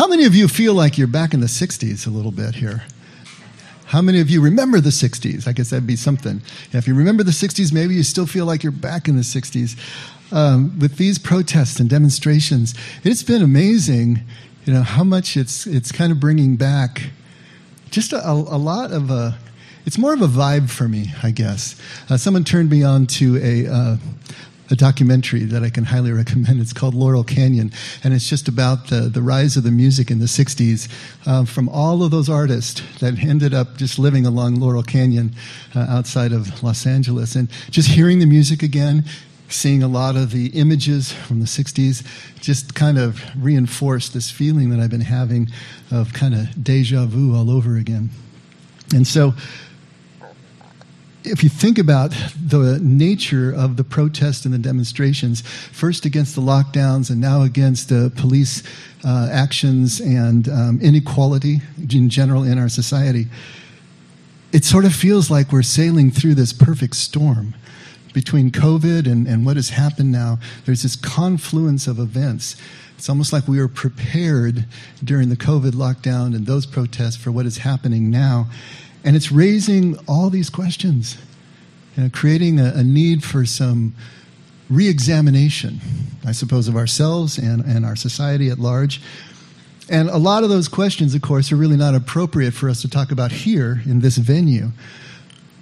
How many of you feel like you're back in the 60s a little bit here? How many of you remember the 60s? I guess that'd be something. If you remember the 60s, maybe you still feel like you're back in the 60s. With these protests and demonstrations, it's been amazing, you know, how much it's kind of bringing back just a lot of it's more of a vibe for me, I guess. Someone turned me on to a documentary that I can highly recommend. It's called Laurel Canyon, and it's just about the rise of the music in the 60s from all of those artists that ended up just living along Laurel Canyon outside of Los Angeles. And just hearing the music again, seeing a lot of the images from the 60s just kind of reinforced this feeling that I've been having of kind of deja vu all over again. And so if you think about the nature of the protests and the demonstrations, first against the lockdowns and now against the police actions and inequality in general in our society, it sort of feels like we're sailing through this perfect storm. Between COVID and what has happened now, there's this confluence of events. It's almost like we were prepared during the COVID lockdown and those protests for what is happening now. And it's raising all these questions, you know, creating a need for some reexamination, I suppose, of ourselves and our society at large. And a lot of those questions, of course, are really not appropriate for us to talk about here in this venue.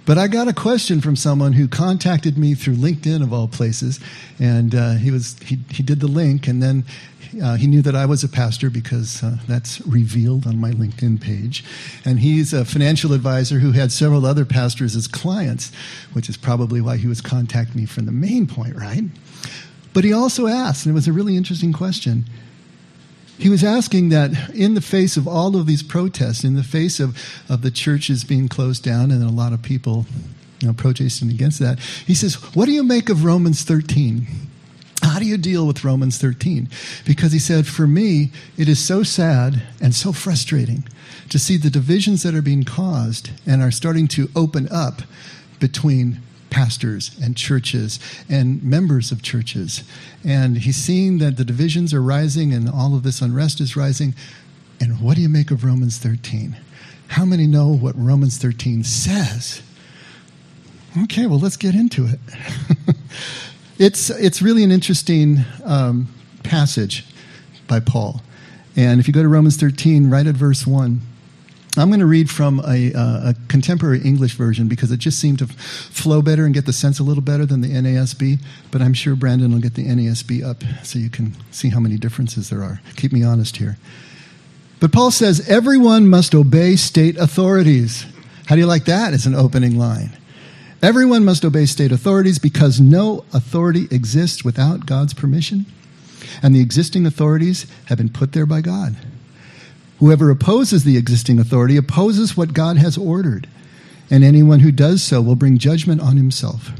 But I got a question from someone who contacted me through LinkedIn, of all places, and he did the link, and then he knew that I was a pastor because that's revealed on my LinkedIn page, and he's a financial advisor who had several other pastors as clients, which is probably why he was contacting me from the main point, right? But he also asked, and it was a really interesting question. He was asking that in the face of all of these protests, in the face of the churches being closed down and a lot of people, you know, protesting against that, he says, what do you make of Romans 13? How do you deal with Romans 13? Because he said, for me, it is so sad and so frustrating to see the divisions that are being caused and are starting to open up between pastors and churches and members of churches. And he's seeing that the divisions are rising and all of this unrest is rising. And what do you make of Romans 13? How many know what Romans 13 says? Okay, well, let's get into it. It's really an interesting passage by Paul. And if you go to Romans 13, right at verse 1, I'm going to read from a contemporary English version because it just seemed to flow better and get the sense a little better than the NASB, but I'm sure Brandon will get the NASB up so you can see how many differences there are. Keep me honest here. But Paul says, everyone must obey state authorities. How do you like that as an opening line? Everyone must obey state authorities because no authority exists without God's permission, and the existing authorities have been put there by God. Whoever opposes the existing authority opposes what God has ordered, and anyone who does so will bring judgment on himself.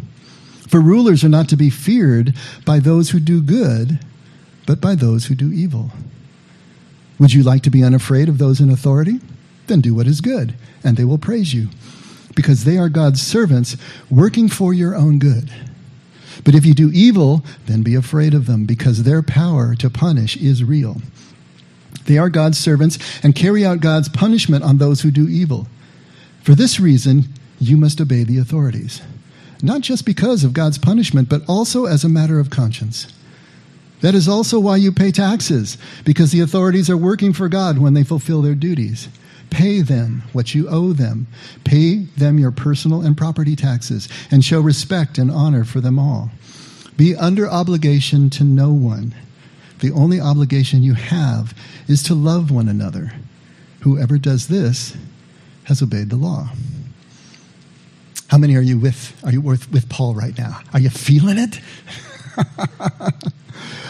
For rulers are not to be feared by those who do good, but by those who do evil. Would you like to be unafraid of those in authority? Then do what is good, and they will praise you, because they are God's servants working for your own good. But if you do evil, then be afraid of them, because their power to punish is real. They are God's servants and carry out God's punishment on those who do evil. For this reason, you must obey the authorities, not just because of God's punishment, but also as a matter of conscience. That is also why you pay taxes, because the authorities are working for God when they fulfill their duties. Pay them what you owe them. Pay them your personal and property taxes, and show respect and honor for them all. Be under obligation to no one. The only obligation you have is to love one another. Whoever does this has obeyed the law. How many are you with? Are you with Paul right now? Are you feeling it?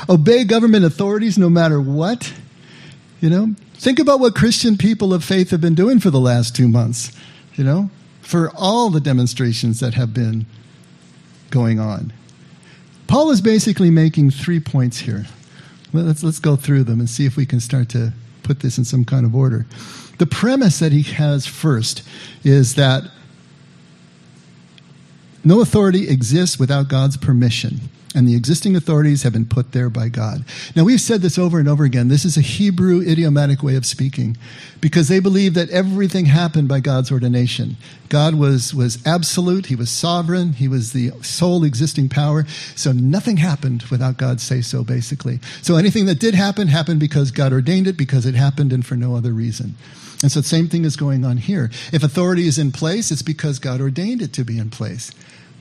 Obey government authorities no matter what. You know, think about what Christian people of faith have been doing for the last 2 months. You know, for all the demonstrations that have been going on. Paul is basically making 3 points here. Let's go through them and see if we can start to put this in some kind of order. The premise that he has first is that no authority exists without God's permission. and the existing authorities have been put there by God. Now, we've said this over and over again. This is a Hebrew idiomatic way of speaking because they believe that everything happened by God's ordination. God was absolute. He was sovereign. He was the sole existing power. So nothing happened without God's say-so, basically. So anything that did happen happened because God ordained it, because it happened, and for no other reason. And so the same thing is going on here. If authority is in place, it's because God ordained it to be in place.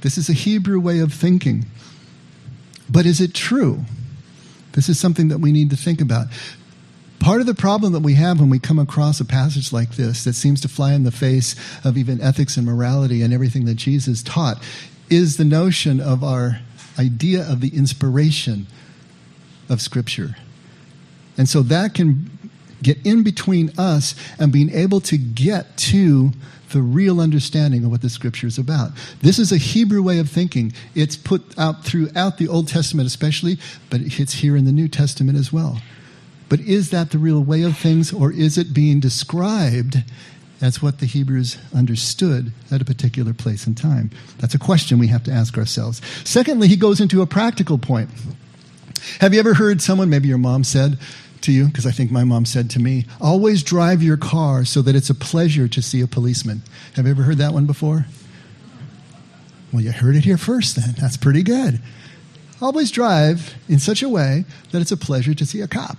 This is a Hebrew way of thinking. But is it true? This is something that we need to think about. Part of the problem that we have when we come across a passage like this that seems to fly in the face of even ethics and morality and everything that Jesus taught is the notion of our idea of the inspiration of Scripture. And so that can get in between us and being able to get to the real understanding of what the Scripture is about. This is a Hebrew way of thinking. It's put out throughout the Old Testament especially, but it's here in the New Testament as well. But is that the real way of things, or is it being described as what the Hebrews understood at a particular place and time? That's a question we have to ask ourselves. Secondly, he goes into a practical point. Have you ever heard someone, maybe your mom said to you, because I think my mom said to me, always drive your car so that it's a pleasure to see a policeman. Have you ever heard that one before? Well, you heard it here first then. That's pretty good. Always drive in such a way that it's a pleasure to see a cop.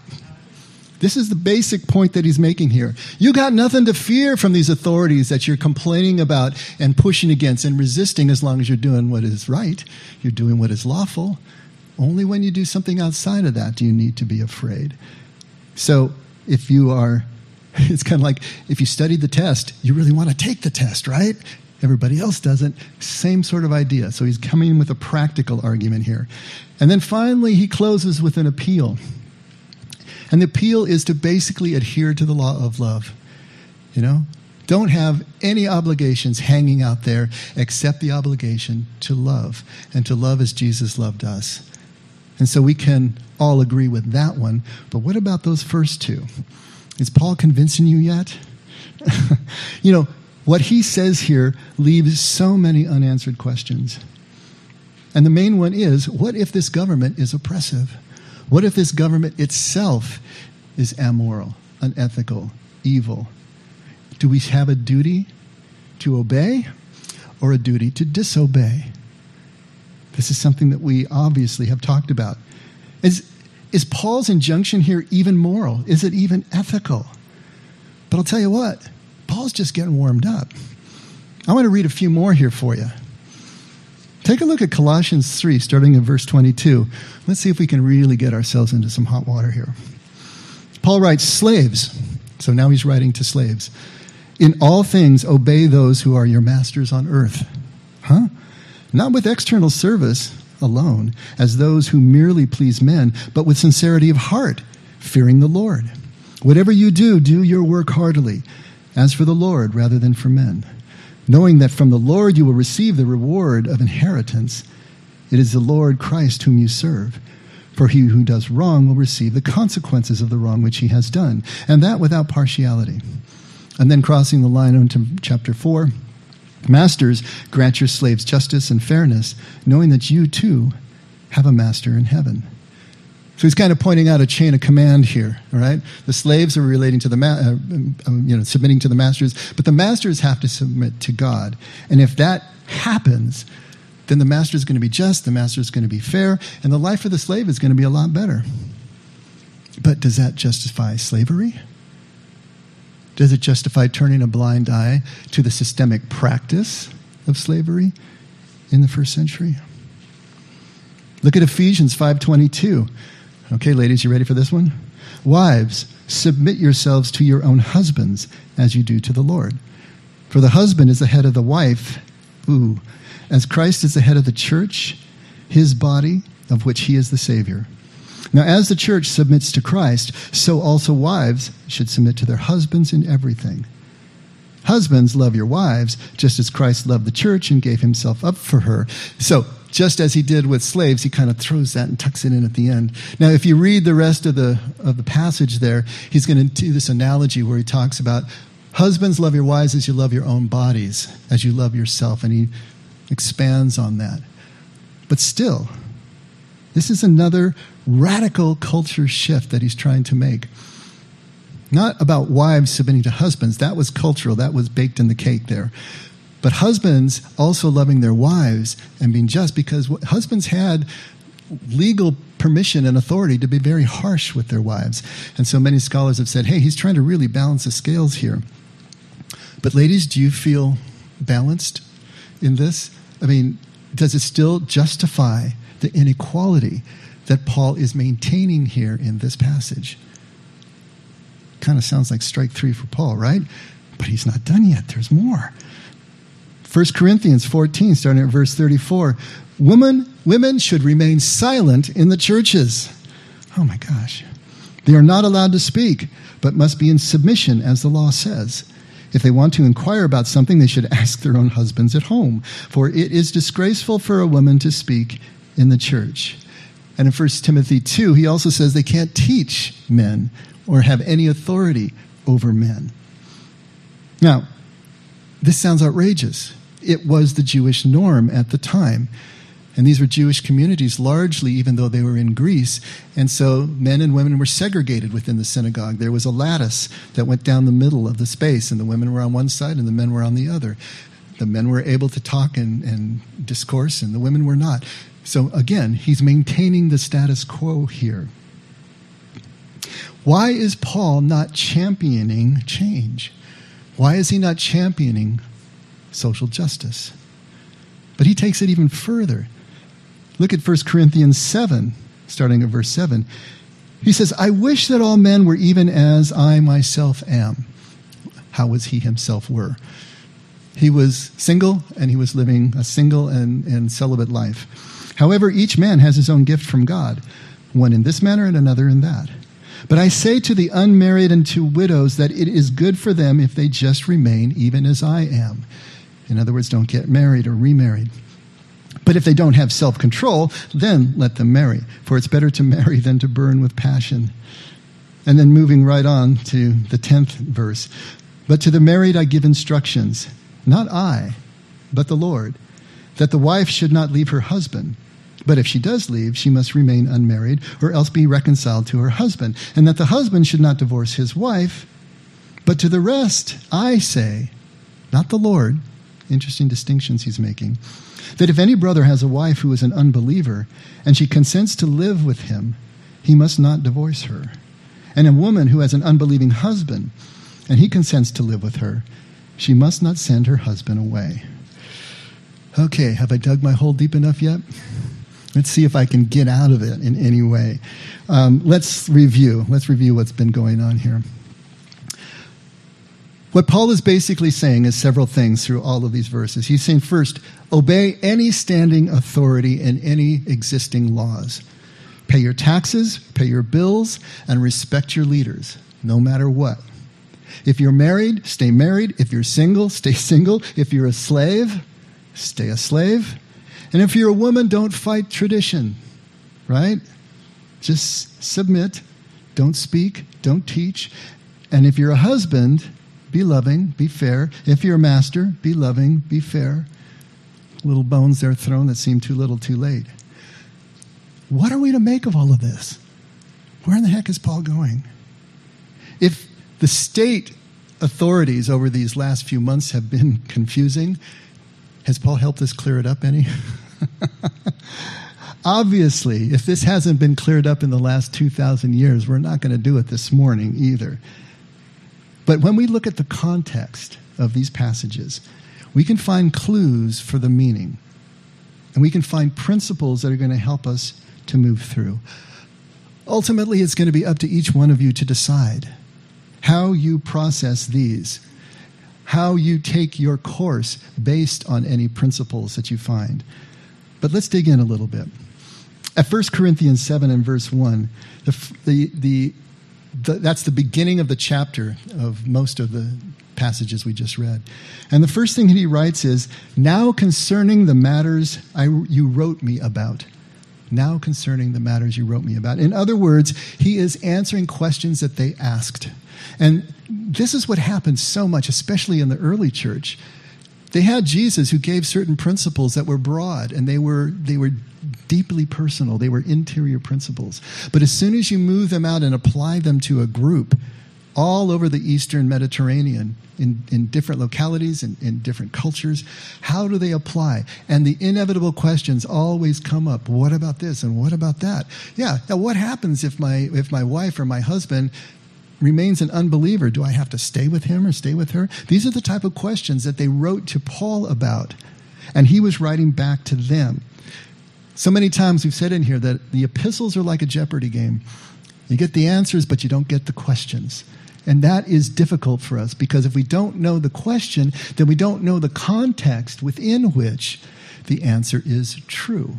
This is the basic point that he's making here. You got nothing to fear from these authorities that you're complaining about and pushing against and resisting, as long as you're doing what is right, you're doing what is lawful. Only when you do something outside of that do you need to be afraid. So if you are, it's kind of like if you studied the test, you really want to take the test, right? Everybody else doesn't. Same sort of idea. So he's coming in with a practical argument here. And then finally, he closes with an appeal. And the appeal is to basically adhere to the law of love. You know, don't have any obligations hanging out there except the obligation to love, and to love as Jesus loved us. And so we can all agree with that one. But what about those first two? Is Paul convincing you yet? You know, what he says here leaves so many unanswered questions. And the main one is, what if this government is oppressive? What if this government itself is amoral, unethical, evil? Do we have a duty to obey or a duty to disobey? This is something that we obviously have talked about. Is Paul's injunction here even moral? Is it even ethical? But I'll tell you what. Paul's just getting warmed up. I want to read a few more here for you. Take a look at Colossians 3, starting in verse 22. Let's see if we can really get ourselves into some hot water here. Paul writes, slaves. So now he's writing to slaves. In all things, obey those who are your masters on earth. Huh? Not with external service alone, as those who merely please men, but with sincerity of heart, fearing the Lord. Whatever you do, do your work heartily, as for the Lord rather than for men, knowing that from the Lord you will receive the reward of inheritance. It is the Lord Christ whom you serve. For he who does wrong will receive the consequences of the wrong which he has done, and that without partiality. And then crossing the line onto chapter 4, masters, grant your slaves justice and fairness, knowing that you too have a master in heaven. So he's kind of pointing out a chain of command here, all right? The slaves are relating to the, submitting to the masters, but the masters have to submit to God. And if that happens, then the master is going to be just, the master is going to be fair, and the life of the slave is going to be a lot better. But does that justify slavery? Does it justify turning a blind eye to the systemic practice of slavery in the first century? Look at Ephesians 5:22. Okay, ladies, you ready for this one? Wives, submit yourselves to your own husbands as you do to the Lord. For the husband is the head of the wife, as Christ is the head of the church, his body, of which he is the Savior. Now, as the church submits to Christ, so also wives should submit to their husbands in everything. Husbands, love your wives, just as Christ loved the church and gave himself up for her. So, just as he did with slaves, he kind of throws that and tucks it in at the end. Now, if you read the rest of the passage there, he's going to do this analogy where he talks about husbands, love your wives as you love your own bodies, as you love yourself, and he expands on that. But still, This is another radical culture shift that he's trying to make. Not about wives submitting to husbands. That was cultural. That was baked in the cake there. But husbands also loving their wives and being just, because husbands had legal permission and authority to be very harsh with their wives. And so many scholars have said, hey, he's trying to really balance the scales here. But ladies, do you feel balanced in this? I mean, does it still justify the inequality that Paul is maintaining here in this passage? Kind of sounds like strike three for Paul, right? But he's not done yet. There's more. 1 Corinthians 14, starting at verse 34. Women should remain silent in the churches. Oh my gosh. They are not allowed to speak, but must be in submission, as the law says. If they want to inquire about something, they should ask their own husbands at home, for it is disgraceful for a woman to speak in the church. And in 1 Timothy 2, he also says they can't teach men or have any authority over men. Now, this sounds outrageous. It was the Jewish norm at the time. And these were Jewish communities largely, even though they were in Greece. And so men and women were segregated within the synagogue. There was a lattice that went down the middle of the space, and the women were on one side and the men were on the other. The men were able to talk and discourse, and the women were not. So again, he's maintaining the status quo here. Why is Paul not championing change? Why is he not championing social justice? But he takes it even further. Look at 1 Corinthians 7, starting at verse 7. He says, I wish that all men were even as I myself am. How was he himself were? He was single, and he was living a single and celibate life. However, each man has his own gift from God, one in this manner and another in that. But I say to the unmarried and to widows that it is good for them if they just remain even as I am. In other words, don't get married or remarried. But if they don't have self-control, then let them marry, for it's better to marry than to burn with passion. And then moving right on to the 10th verse. But to the married I give instructions, not I, but the Lord, that the wife should not leave her husband. But if she does leave, she must remain unmarried, or else be reconciled to her husband, and that the husband should not divorce his wife. But to the rest I say, not the Lord, interesting distinctions he's making, that if any brother has a wife who is an unbeliever and she consents to live with him, he must not divorce her. And a woman who has an unbelieving husband and he consents to live with her, she must not send her husband away. Okay, have I dug my hole deep enough yet? Let's see if I can get out of it in any way. Let's review what's been going on here. What Paul is basically saying is several things through all of these verses. He's saying, first, obey any standing authority and any existing laws. Pay your taxes, pay your bills, and respect your leaders, no matter what. If you're married, stay married. If you're single, stay single. If you're a slave, stay a slave. And if you're a woman, don't fight tradition, right? Just submit. Don't speak. Don't teach. And if you're a husband, be loving, be fair. If you're a master, be loving, be fair. Little bones there thrown that seem too little too late. What are we to make of all of this? Where in the heck is Paul going? If the state authorities over these last few months have been confusing, has Paul helped us clear it up any? Obviously, if this hasn't been cleared up in the last 2,000 years, we're not going to do it this morning either. But when we look at the context of these passages, we can find clues for the meaning. And we can find principles that are going to help us to move through. Ultimately, it's going to be up to each one of you to decide how you process these, how you take your course based on any principles that you find. But let's dig in a little bit. At 1 Corinthians 7 and verse 1, that's the beginning of the chapter of most of the passages we just read. And the first thing that he writes is, now concerning the matters you wrote me about. Now concerning the matters you wrote me about. In other words, he is answering questions that they asked. And this is what happens so much, especially in the early church. They had Jesus, who gave certain principles that were broad, and they were deeply personal. They were interior principles. But as soon as you move them out and apply them to a group all over the Eastern Mediterranean, in different localities, in different cultures, how do they apply? And the inevitable questions always come up. What about this and what about that? Yeah, now what happens if my wife or my husband remains an unbeliever? Do I have to stay with him or stay with her? These are the type of questions that they wrote to Paul about, and he was writing back to them. So many times we've said in here that the epistles are like a Jeopardy game. You get the answers, but you don't get the questions. And that is difficult for us, because if we don't know the question, then we don't know the context within which the answer is true.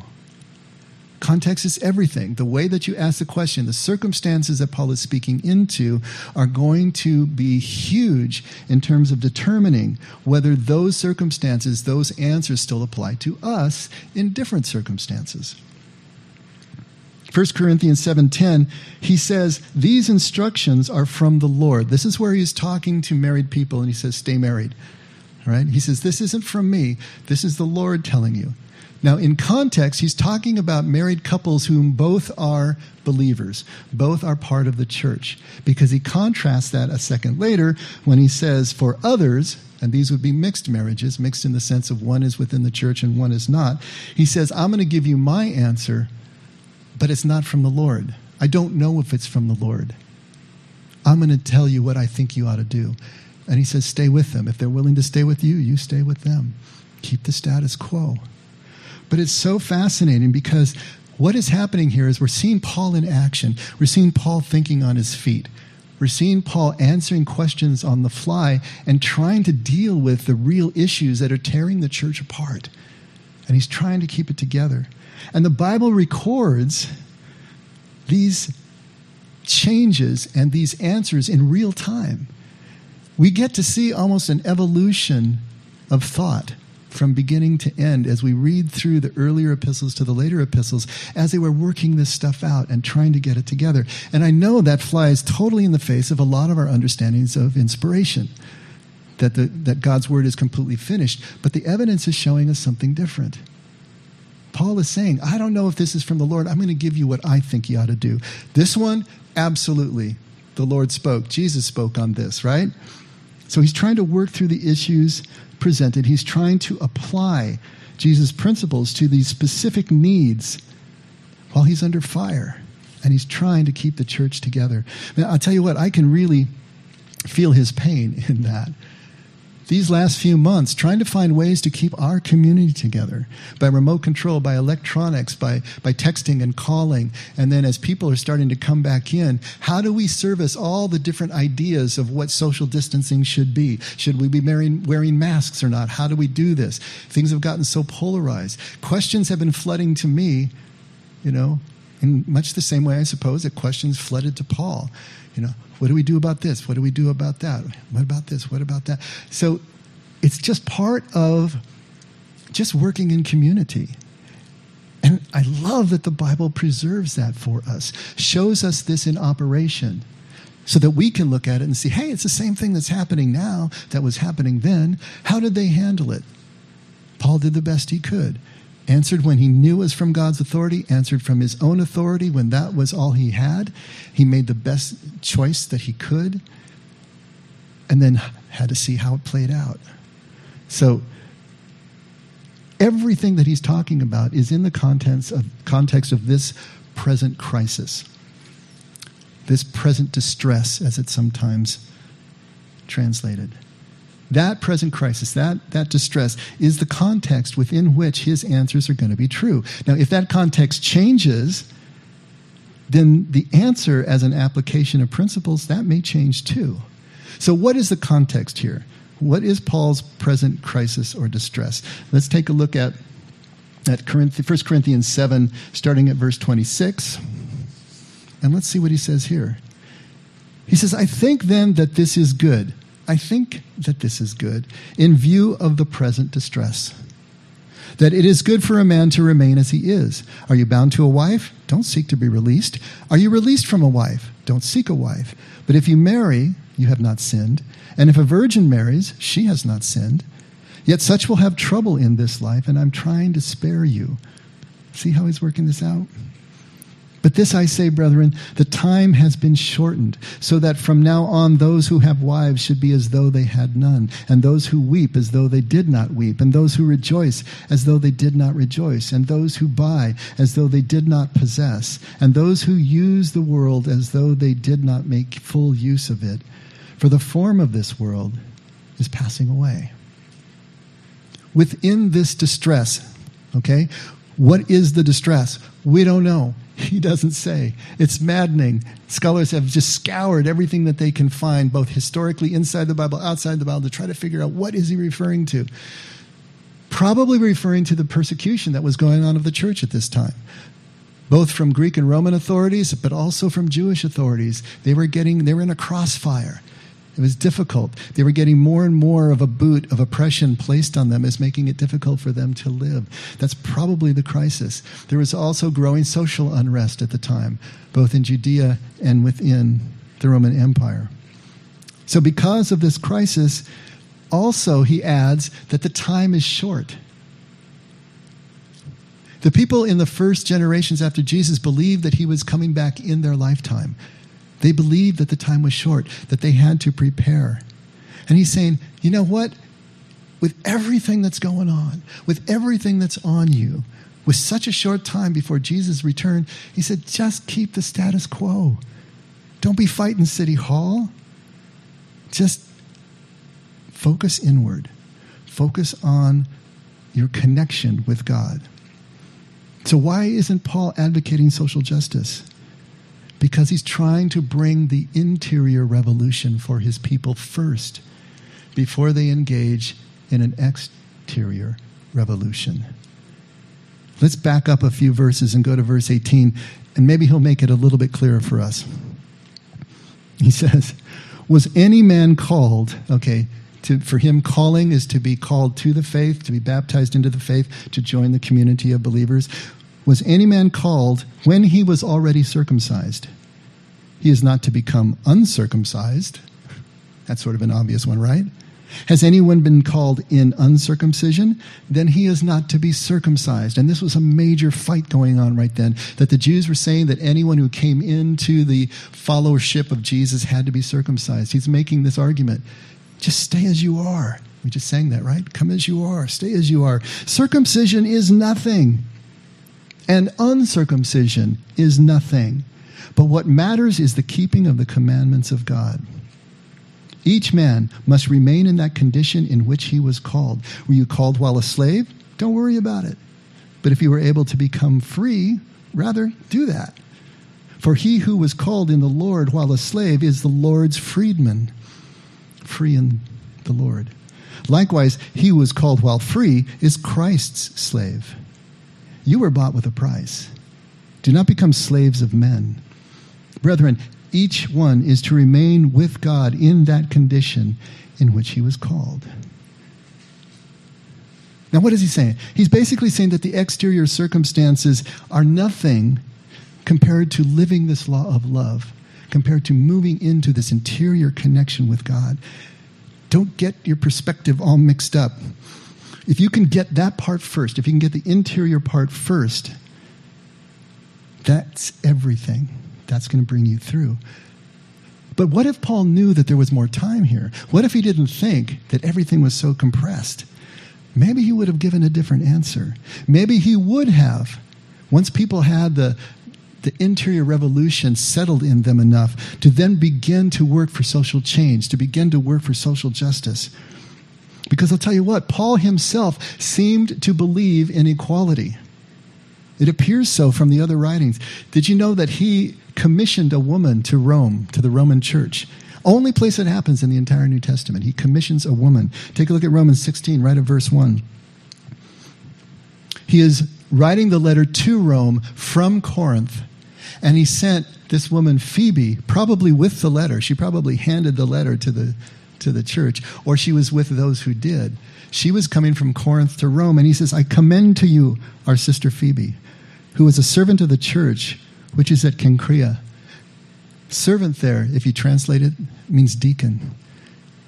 Context is everything. The way that you ask the question, the circumstances that Paul is speaking into are going to be huge in terms of determining whether those circumstances, those answers still apply to us in different circumstances. 1 Corinthians 7:10, he says, these instructions are from the Lord. This is where he's talking to married people, and he says, stay married. All right? He says, this isn't from me. This is the Lord telling you. Now, in context, he's talking about married couples whom both are believers, both are part of the church, because he contrasts that a second later when he says, for others, and these would be mixed marriages, mixed in the sense of one is within the church and one is not, he says, I'm going to give you my answer, but it's not from the Lord. I don't know if it's from the Lord. I'm going to tell you what I think you ought to do. And he says, stay with them. If they're willing to stay with you, you stay with them. Keep the status quo. But it's so fascinating, because what is happening here is we're seeing Paul in action. We're seeing Paul thinking on his feet. We're seeing Paul answering questions on the fly and trying to deal with the real issues that are tearing the church apart. And he's trying to keep it together. And the Bible records these changes and these answers in real time. We get to see almost an evolution of thought from beginning to end as we read through the earlier epistles to the later epistles, as they were working this stuff out and trying to get it together. And I know that flies totally in the face of a lot of our understandings of inspiration, that God's word is completely finished, but the evidence is showing us something different. Paul is saying, I don't know if this is from the Lord. I'm going to give you what I think you ought to do. This one, absolutely, the Lord spoke. Jesus spoke on this, right? So he's trying to work through the issues presented. He's trying to apply Jesus' principles to these specific needs while he's under fire, and he's trying to keep the church together. Now, I'll tell you what, I can really feel his pain in that. These last few months, trying to find ways to keep our community together by remote control, by electronics, by texting and calling. And then as people are starting to come back in, how do we service all the different ideas of what social distancing should be? Should we be wearing masks or not? How do we do this? Things have gotten so polarized. Questions have been flooding to me, in much the same way, I suppose, that questions flooded to Paul. What do we do about this? What do we do about that? What about this? What about that? So it's just part of just working in community. And I love that the Bible preserves that for us, shows us this in operation, so that we can look at it and see, hey, it's the same thing that's happening now that was happening then. How did they handle it? Paul did the best he could. Answered when he knew it was from God's authority, answered from his own authority when that was all he had. He made the best choice that he could, and then had to see how it played out. So everything that he's talking about is in the context of this present crisis, this present distress, as it's sometimes translated. That present crisis, that distress, is the context within which his answers are going to be true. Now, if that context changes, then the answer as an application of principles, that may change too. So what is the context here? What is Paul's present crisis or distress? Let's take a look at 1 Corinthians 7, starting at verse 26. And let's see what he says here. He says, I think then that this is good. I think that this is good in view of the present distress, that it is good for a man to remain as he is. Are you bound to a wife? Don't seek to be released. Are you released from a wife? Don't seek a wife. But if you marry, you have not sinned. And if a virgin marries, she has not sinned. Yet such will have trouble in this life, and I'm trying to spare you. See how he's working this out? But this I say, brethren, the time has been shortened, so that from now on those who have wives should be as though they had none, and those who weep as though they did not weep, and those who rejoice as though they did not rejoice, and those who buy as though they did not possess, and those who use the world as though they did not make full use of it. For the form of this world is passing away. Within this distress, okay, what is the distress? We don't know. He doesn't say. It's maddening. Scholars have just scoured everything that they can find, both historically inside the Bible, outside the Bible, to try to figure out what is he referring to. Probably referring to the persecution that was going on of the church at this time, both from Greek and Roman authorities, but also from Jewish authorities. They were in a crossfire. It was difficult. They were getting more and more of a boot of oppression placed on them, as making it difficult for them to live. That's probably the crisis. There was also growing social unrest at the time, both in Judea and within the Roman Empire. So because of this crisis, also he adds that the time is short. The people in the first generations after Jesus believed that he was coming back in their lifetime. They believed that the time was short, that they had to prepare. And he's saying, you know what? With everything that's going on, with everything that's on you, with such a short time before Jesus' return, he said, just keep the status quo. Don't be fighting City Hall. Just focus inward. Focus on your connection with God. So why isn't Paul advocating social justice? Because he's trying to bring the interior revolution for his people first, before they engage in an exterior revolution. Let's back up a few verses and go to verse 18, and maybe he'll make it a little bit clearer for us. He says, was any man called, okay, for him calling is to be called to the faith, to be baptized into the faith, to join the community of believers. Was any man called when he was already circumcised? He is not to become uncircumcised. That's sort of an obvious one, right? Has anyone been called in uncircumcision? Then he is not to be circumcised. And this was a major fight going on right then, that the Jews were saying that anyone who came into the followership of Jesus had to be circumcised. He's making this argument. Just stay as you are. We just sang that, right? Come as you are. Stay as you are. Circumcision is nothing. And uncircumcision is nothing. But what matters is the keeping of the commandments of God. Each man must remain in that condition in which he was called. Were you called while a slave? Don't worry about it. But if you were able to become free, rather do that. For he who was called in the Lord while a slave is the Lord's freedman. Free in the Lord. Likewise, he who was called while free is Christ's slave. You were bought with a price. Do not become slaves of men. Brethren, each one is to remain with God in that condition in which he was called. Now, what is he saying? He's basically saying that the exterior circumstances are nothing compared to living this law of love, compared to moving into this interior connection with God. Don't get your perspective all mixed up. If you can get that part first, if you can get the interior part first, that's everything. That's going to bring you through. But what if Paul knew that there was more time here? What if he didn't think that everything was so compressed? Maybe he would have given a different answer. Maybe he would have, once people had the interior revolution settled in them enough, to then begin to work for social change, to begin to work for social justice. Because I'll tell you what, Paul himself seemed to believe in equality. It appears so from the other writings. Did you know that he commissioned a woman to Rome, to the Roman church? Only place it happens in the entire New Testament. He commissions a woman. Take a look at Romans 16, right at verse 1. He is writing the letter to Rome from Corinth, and he sent this woman, Phoebe, probably with the letter. She probably handed the letter to the church, or she was with those who did. She was coming from Corinth to Rome, and he says, I commend to you our sister Phoebe, who is a servant of the church, which is at Cenchrea. Servant there, if you translate it, means deacon.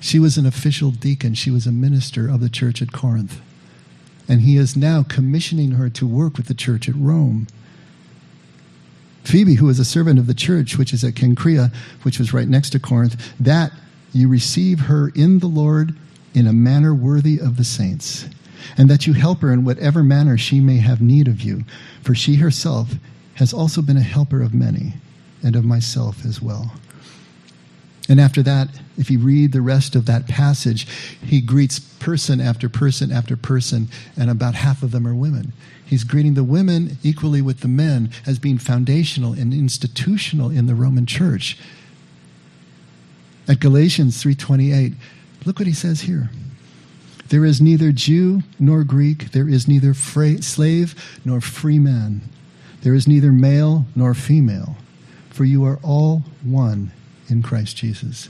She was an official deacon. She was a minister of the church at Corinth. And he is now commissioning her to work with the church at Rome. Phoebe, who is a servant of the church, which is at Cenchrea, which was right next to Corinth, that you receive her in the Lord in a manner worthy of the saints, and that you help her in whatever manner she may have need of you, for she herself has also been a helper of many, and of myself as well. And after that, if you read the rest of that passage, he greets person after person after person, and about half of them are women. He's greeting the women equally with the men as being foundational and institutional in the Roman church. At Galatians 3:28, look what he says here. There is neither Jew nor Greek. There is neither slave nor free man. There is neither male nor female, for you are all one in Christ Jesus.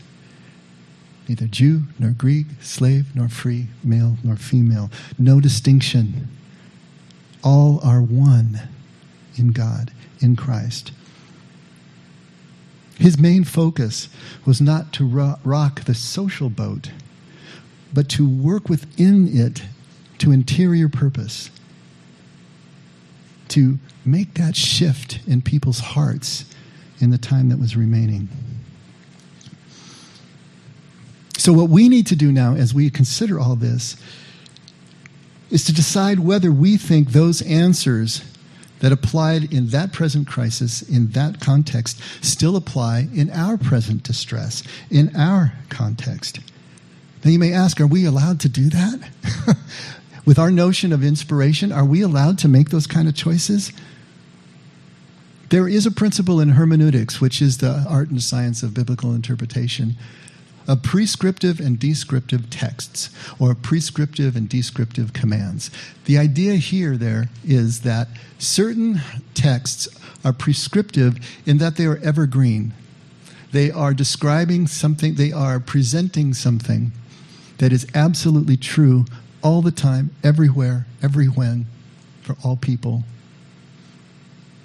Neither Jew nor Greek, slave nor free, male nor female. No distinction. All are one in God, in Christ. His main focus was not to rock the social boat, but to work within it to interior purpose, to make that shift in people's hearts in the time that was remaining. So what we need to do now as we consider all this is to decide whether we think those answers that applied in that present crisis, in that context, still apply in our present distress, in our context. Now you may ask, are we allowed to do that? With our notion of inspiration, are we allowed to make those kind of choices? There is a principle in hermeneutics, which is the art and science of biblical interpretation, of prescriptive and descriptive texts, or prescriptive and descriptive commands. The idea here there is that certain texts are prescriptive in that they are evergreen. They are describing something, they are presenting something that is absolutely true all the time, everywhere, every when, for all people.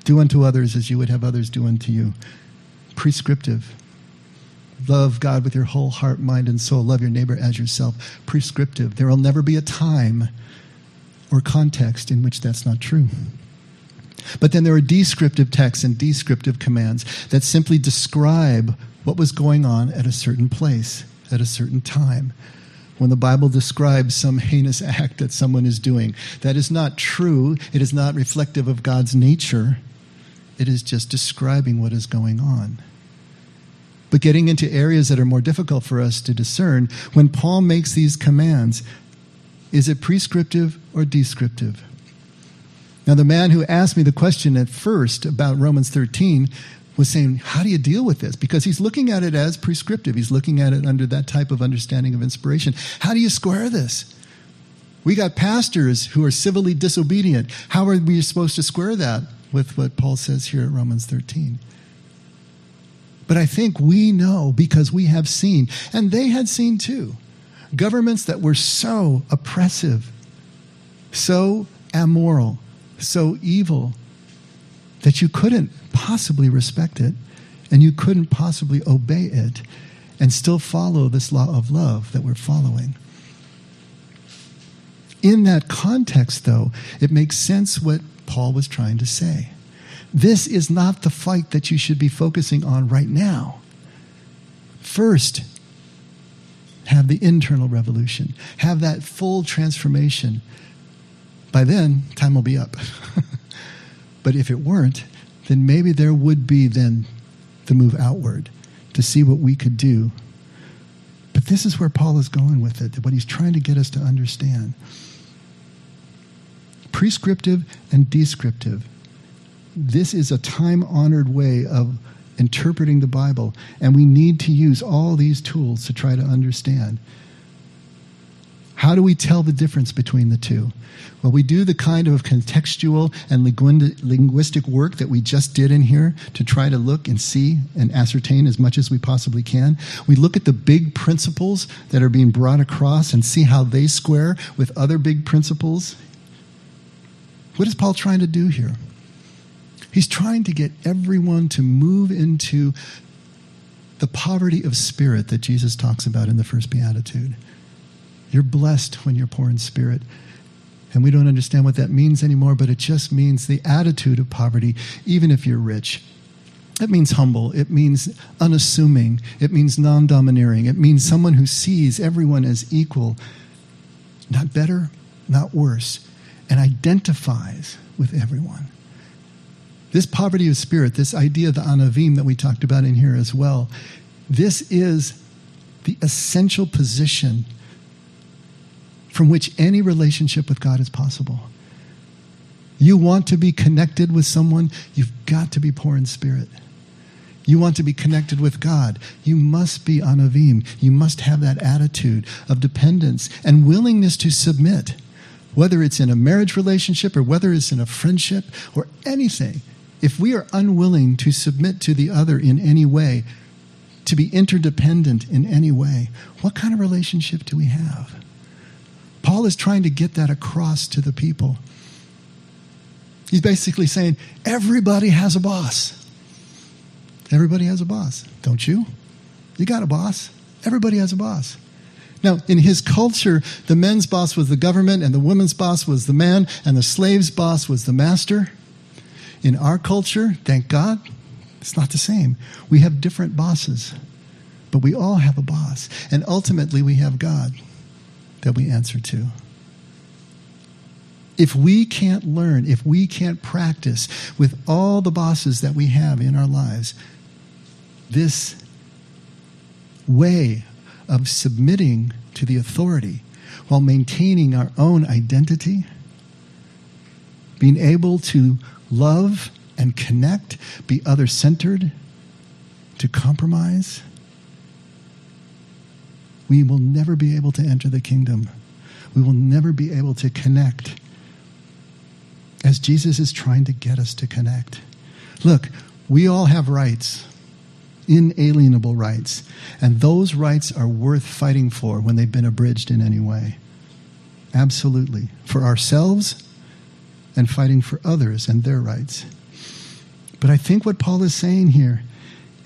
Do unto others as you would have others do unto you. Prescriptive. Love God with your whole heart, mind, and soul. Love your neighbor as yourself. Prescriptive. There will never be a time or context in which that's not true. But then there are descriptive texts and descriptive commands that simply describe what was going on at a certain place, at a certain time. When the Bible describes some heinous act that someone is doing, that is not true. It is not reflective of God's nature. It is just describing what is going on. But getting into areas that are more difficult for us to discern, when Paul makes these commands, is it prescriptive or descriptive? Now, the man who asked me the question at first about Romans 13 was saying, how do you deal with this? Because he's looking at it as prescriptive. He's looking at it under that type of understanding of inspiration. How do you square this? We got pastors who are civilly disobedient. How are we supposed to square that with what Paul says here at Romans 13? But I think we know because we have seen, and they had seen too, governments that were so oppressive, so amoral, so evil, that you couldn't possibly respect it, and you couldn't possibly obey it, and still follow this law of love that we're following. In that context, though, it makes sense what Paul was trying to say. This is not the fight that you should be focusing on right now. First, have the internal revolution. Have that full transformation. By then, time will be up. But if it weren't, then maybe there would be then the move outward to see what we could do. But this is where Paul is going with it, what he's trying to get us to understand. Prescriptive and descriptive. This is a time-honored way of interpreting the Bible, and we need to use all these tools to try to understand. How do we tell the difference between the two? Well, we do the kind of contextual and linguistic work that we just did in here to try to look and see and ascertain as much as we possibly can. We look at the big principles that are being brought across and see how they square with other big principles. What is Paul trying to do here? He's trying to get everyone to move into the poverty of spirit that Jesus talks about in the first Beatitude. You're blessed when you're poor in spirit. And we don't understand what that means anymore, but it just means the attitude of poverty, even if you're rich. It means humble. It means unassuming. It means non-domineering. It means someone who sees everyone as equal, not better, not worse, and identifies with everyone. This poverty of spirit, this idea of the anavim that we talked about in here as well, this is the essential position from which any relationship with God is possible. You want to be connected with someone, you've got to be poor in spirit. You want to be connected with God, you must be anavim. You must have that attitude of dependence and willingness to submit, whether it's in a marriage relationship or whether it's in a friendship or anything. If we are unwilling to submit to the other in any way, to be interdependent in any way, what kind of relationship do we have? Paul is trying to get that across to the people. He's basically saying, everybody has a boss. Everybody has a boss, don't you? You got a boss. Everybody has a boss. Now, in his culture, the men's boss was the government, and the women's boss was the man, and the slave's boss was the master. In our culture, thank God, it's not the same. We have different bosses, but we all have a boss. And ultimately, we have God that we answer to. If we can't learn, if we can't practice with all the bosses that we have in our lives, this way of submitting to the authority while maintaining our own identity, being able to love and connect, be other-centered, to compromise, we will never be able to enter the kingdom. We will never be able to connect as Jesus is trying to get us to connect. Look, we all have rights, inalienable rights, and those rights are worth fighting for when they've been abridged in any way. Absolutely. For ourselves and fighting for others and their rights. But I think what Paul is saying here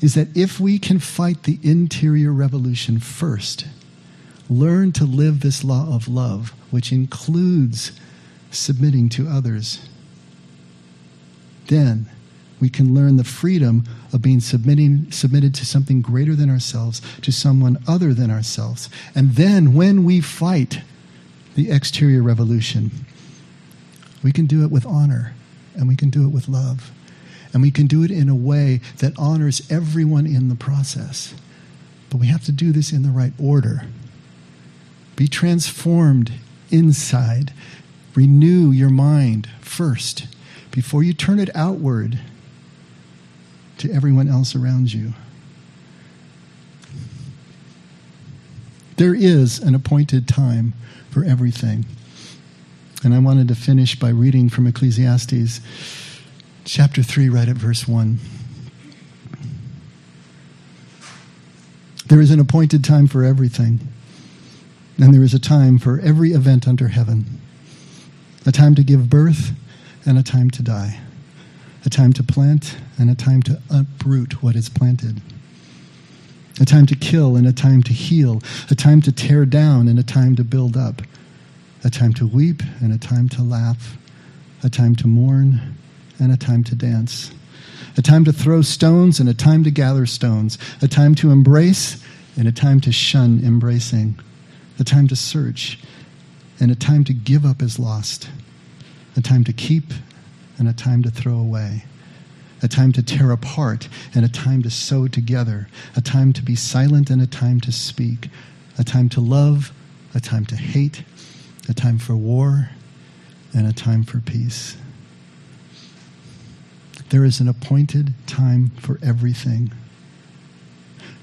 is that if we can fight the interior revolution first, learn to live this law of love, which includes submitting to others, then we can learn the freedom of being submitted to something greater than ourselves, to someone other than ourselves. And then when we fight the exterior revolution, we can do it with honor, and we can do it with love, and we can do it in a way that honors everyone in the process. But we have to do this in the right order. Be transformed inside. Renew your mind first before you turn it outward to everyone else around you. There is an appointed time for everything. And I wanted to finish by reading from Ecclesiastes chapter 3, right at verse 1. There is an appointed time for everything, and there is a time for every event under heaven. A time to give birth and a time to die. A time to plant and a time to uproot what is planted. A time to kill and a time to heal. A time to tear down and a time to build up. A time to weep and a time to laugh. A time to mourn and a time to dance. A time to throw stones and a time to gather stones. A time to embrace and a time to shun embracing. A time to search and a time to give up as lost, a time to keep, and a time to throw away, a time to tear apart, and a time to sew together, a time to be silent, and a time to speak, a time to love, a time to hate, a time for war, and a time for peace. There is an appointed time for everything,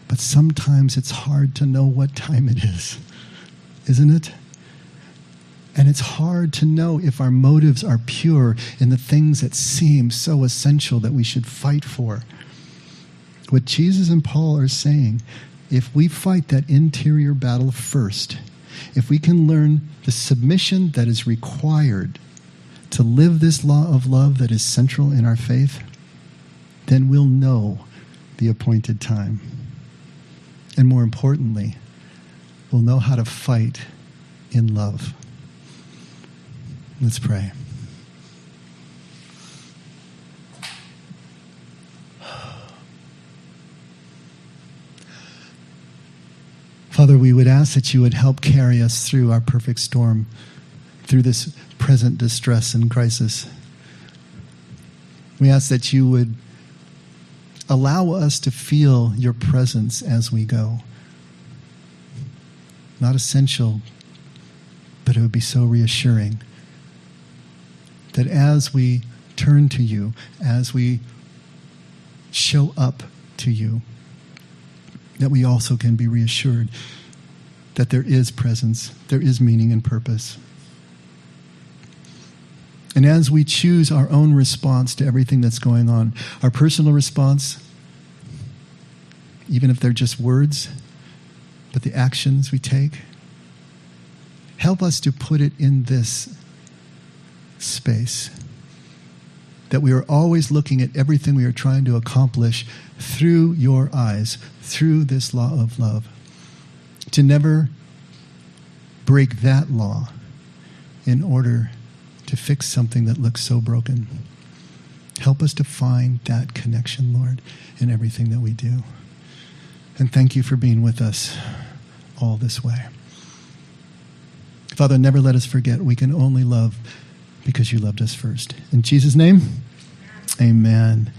but sometimes it's hard to know what time it is, isn't it? And it's hard to know if our motives are pure in the things that seem so essential that we should fight for. What Jesus and Paul are saying, if we fight that interior battle first, if we can learn the submission that is required to live this law of love that is central in our faith, then we'll know the appointed time. and more importantly, we'll know how to fight in love. Let's pray. Father, we would ask that you would help carry us through our perfect storm, through this present distress and crisis. We ask that you would allow us to feel your presence as we go. Not essential, but it would be so reassuring that as we turn to you, as we show up to you, that we also can be reassured that there is presence, there is meaning and purpose. And as we choose our own response to everything that's going on, our personal response, even if they're just words, but the actions we take, help us to put it in this space, that we are always looking at everything we are trying to accomplish through your eyes, through this law of love, to never break that law in order to fix something that looks so broken. Help us to find that connection, Lord, in everything that we do. And thank you for being with us all this way. Father, never let us forget we can only love because you loved us first. In Jesus' name, amen.